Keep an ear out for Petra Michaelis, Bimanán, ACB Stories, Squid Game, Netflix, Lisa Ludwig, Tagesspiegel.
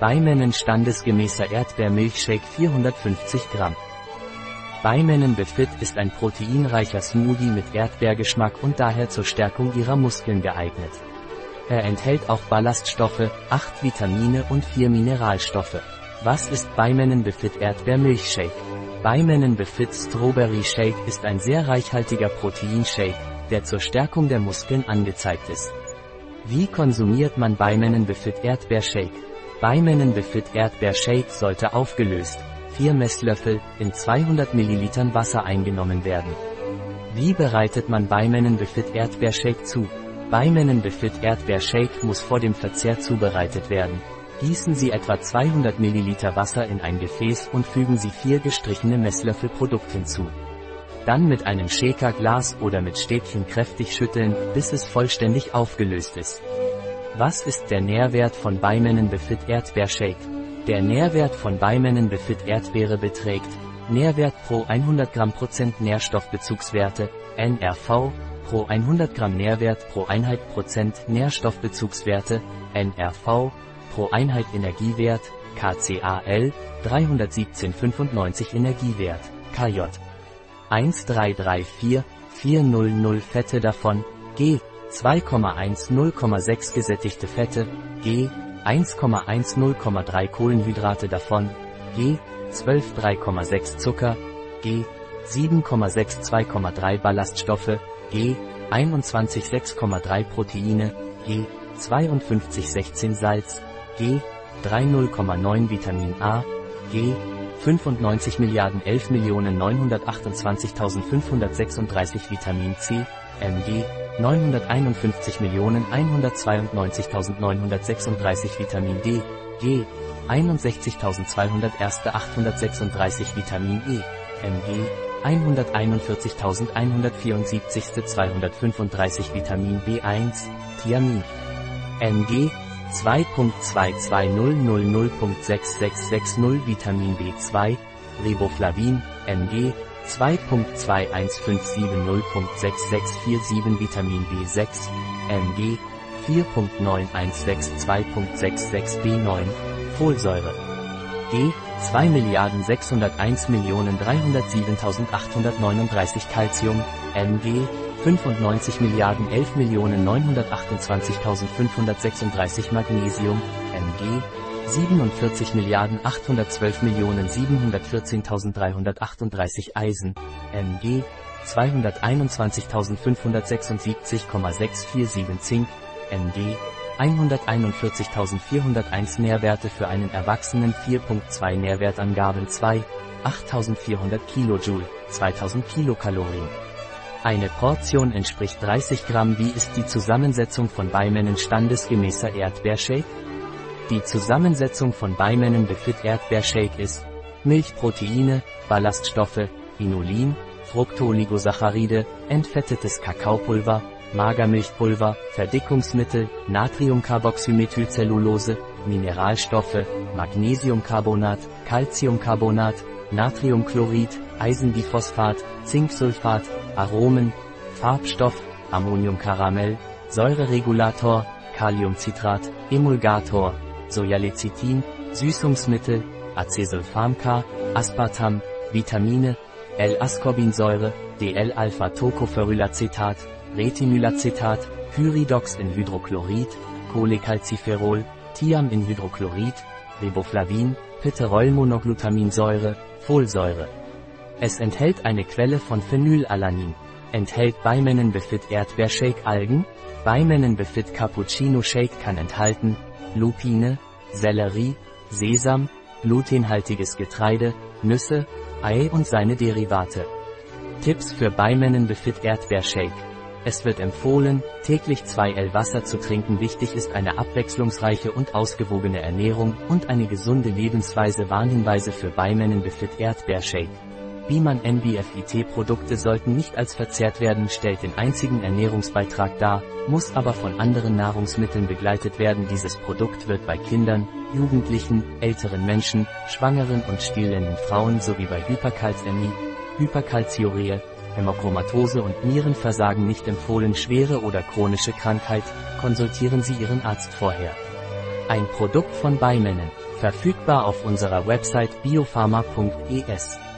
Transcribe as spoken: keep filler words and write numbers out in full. Bimanán standesgemäßer Erdbeermilchshake vierhundertfünfzig Gramm. Bimanán Befit ist ein proteinreicher Smoothie mit Erdbeergeschmack und daher zur Stärkung ihrer Muskeln geeignet. Er enthält auch Ballaststoffe, acht Vitamine und vier Mineralstoffe. Was ist Bimanán Befit Erdbeermilchshake? Bimanán Befit Strawberry Shake ist ein sehr reichhaltiger Proteinshake, der zur Stärkung der Muskeln angezeigt ist. Wie konsumiert man Bimanán Befit Erdbeershake? Bimanán Befit Erdbeershake sollte aufgelöst, vier Messlöffel, in zweihundert Millilitern Wasser eingenommen werden. Wie bereitet man Bimanán Befit Erdbeershake zu? Bimanán Befit Erdbeershake muss vor dem Verzehr zubereitet werden. Gießen Sie etwa zweihundert Milliliter Wasser in ein Gefäß und fügen Sie vier gestrichene Messlöffel Produkt hinzu. Dann mit einem Shakerglas oder mit Stäbchen kräftig schütteln, bis es vollständig aufgelöst ist. Was ist der Nährwert von Bimanán Befit Erdbeershake? Der Nährwert von Bimanán Befit Erdbeere beträgt Nährwert pro hundert Gramm Prozent Nährstoffbezugswerte, N R V, pro hundert Gramm Nährwert pro Einheit Prozent Nährstoffbezugswerte, N R V, pro Einheit Energiewert, K C A L, dreihundertsiebzehn Komma fünfundneunzig Energiewert, K J, eintausenddreihundertviertausendvierhundert Fette davon, G, zwei Komma eins null Komma sechs gesättigte Fette, G, eins Komma eins null Komma drei Kohlenhydrate davon, G, zwölf Komma sechs drei Komma sechs Zucker, G, sieben Komma sechs zwei Komma drei Ballaststoffe, G, einundzwanzig Komma sechs Komma drei Proteine, G, zweiundfünfzig Komma sechzehn Salz, G, dreißig Komma neun Vitamin A, G, fünfundneunzig Milliarden elf Millionen neunhundertachtundzwanzigtausendfünfhundertsechsunddreißig Vitamin C, M G, neunhunderteinundfünfzig Millionen einhundertzweiundneunzigtausendneunhundertsechsunddreißig Vitamin D, G, einundsechzigtausendzweihundertachthundertsechsunddreißig Vitamin E, M G, einhunderteinundvierzigtausendeinhundertvierundsiebzig zweihundertfünfunddreißig Vitamin B eins, Thiamin, M G, zwei Komma zwei zwei null null null Komma sechs sechs sechs null Vitamin B zwei, Riboflavin, M G, zwei Komma zwei eins fünf sieben null Komma sechs sechs vier sieben Vitamin B sechs, M G, vier Komma neun eins sechs zwei Komma sechs sechs B neun, Folsäure, G, zwei Milliarden sechshunderteins Millionen dreihundertsiebentausendachthundertneununddreißig Calcium, M G, fünfundneunzig Milliarden elf Millionen neunhundertachtundzwanzigtausendfünfhundertsechsunddreißig Magnesium, M G, siebenundvierzig Milliarden achthundertzwölf Millionen siebenhundertvierzehntausenddreihundertachtunddreißig Eisen, M G, zweihunderteinundzwanzigtausendfünfhundertsechsundsiebzig Komma sechs vier sieben Zink, M G, einhunderteinundvierzigtausendvierhunderteins Nährwerte für einen Erwachsenen vier Komma zwei Nährwertangaben zwei, achttausendvierhundert Kilojoule, zweitausend Kilokalorien. Eine Portion entspricht dreißig Gramm. Wie ist die Zusammensetzung von Bimanán standesgemäßer Erdbeershake? Die Zusammensetzung von Bimanán Befit Erdbeershake ist Milchproteine, Ballaststoffe, Inulin, Fructooligosaccharide, entfettetes Kakaopulver, Magermilchpulver, Verdickungsmittel, Natriumcarboxymethylcellulose, Mineralstoffe, Magnesiumcarbonat, Calciumcarbonat, Natriumchlorid, Eisendiphosphat, Zinksulfat, Aromen, Farbstoff, Ammoniumkaramell, Säureregulator, Kaliumcitrat, Emulgator, Sojalecithin, Süßungsmittel, Acesulfam-K, Aspartam, Vitamine, L-Ascorbinsäure, D L-Alpha-Tocopherylacetat, Retinoilacetat, Pyridox in Hydrochlorid, Cholecalciferol, Thiam in Hydrochlorid, Riboflavin, Piterolmonoglutaminsäure, Folsäure. Es enthält eine Quelle von Phenylalanin. Enthält Bimanán Befit Erdbeershake Algen? Bimanán Befit Cappuccino Shake kann enthalten Lupine, Sellerie, Sesam, glutenhaltiges Getreide, Nüsse, Ei und seine Derivate. Tipps für Bimanán Befit Erdbeershake. Es wird empfohlen, täglich zwei Liter Wasser zu trinken. Wichtig ist eine abwechslungsreiche und ausgewogene Ernährung und eine gesunde Lebensweise. Warnhinweise für Bimanán Befit Erdbeershake. Bimanán Befit Produkte sollten nicht als verzehrt werden, stellt den einzigen Ernährungsbeitrag dar, muss aber von anderen Nahrungsmitteln begleitet werden. Dieses Produkt wird bei Kindern, Jugendlichen, älteren Menschen, schwangeren und stillenden Frauen sowie bei Hyperkalzämie, Hyperkalziurie, Hämochromatose und Nierenversagen nicht empfohlen. Schwere oder chronische Krankheit, konsultieren Sie Ihren Arzt vorher. Ein Produkt von Bimanán. verfügbar auf unserer Website bio Bindestrich farma Punkt e s.